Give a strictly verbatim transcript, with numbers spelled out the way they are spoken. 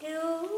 two.